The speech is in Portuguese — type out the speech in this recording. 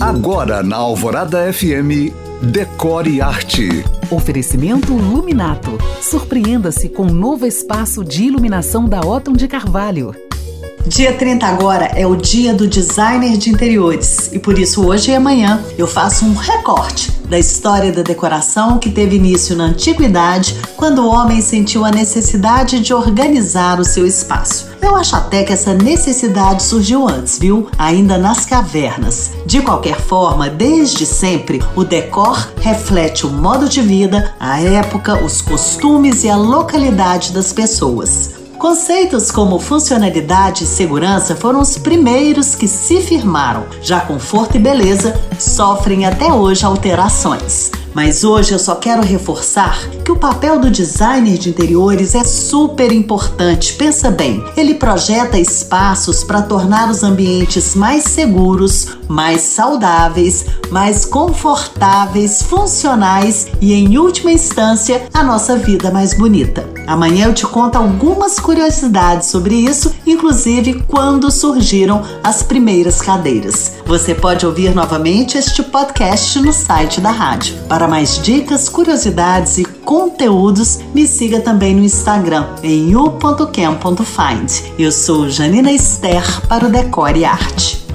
Agora na Alvorada FM, Decore Arte. Oferecimento Luminato. Surpreenda-se com um novo espaço de iluminação da Otton de Carvalho. Dia 30 agora é o dia do designer de interiores e por isso hoje e amanhã eu faço um recorte da história da decoração que teve início na antiguidade, quando o homem sentiu a necessidade de organizar o seu espaço. Eu acho até que essa necessidade surgiu antes, viu? Ainda nas cavernas. De qualquer forma, desde sempre, o decor reflete o modo de vida, a época, os costumes e a localidade das pessoas. Conceitos como funcionalidade e segurança foram os primeiros que se firmaram. Já conforto e beleza sofrem até hoje alterações. Mas hoje eu só quero reforçar que o papel do designer de interiores é super importante. Pensa bem, ele projeta espaços para tornar os ambientes mais seguros, mais saudáveis, mais confortáveis, funcionais e, em última instância, a nossa vida mais bonita. Amanhã eu te conto algumas curiosidades sobre isso, inclusive quando surgiram as primeiras cadeiras. Você pode ouvir novamente este podcast no site da rádio. Para mais dicas, curiosidades e conteúdos, me siga também no Instagram em u.cam.find. Eu sou Janina Ester para o Decore Arte.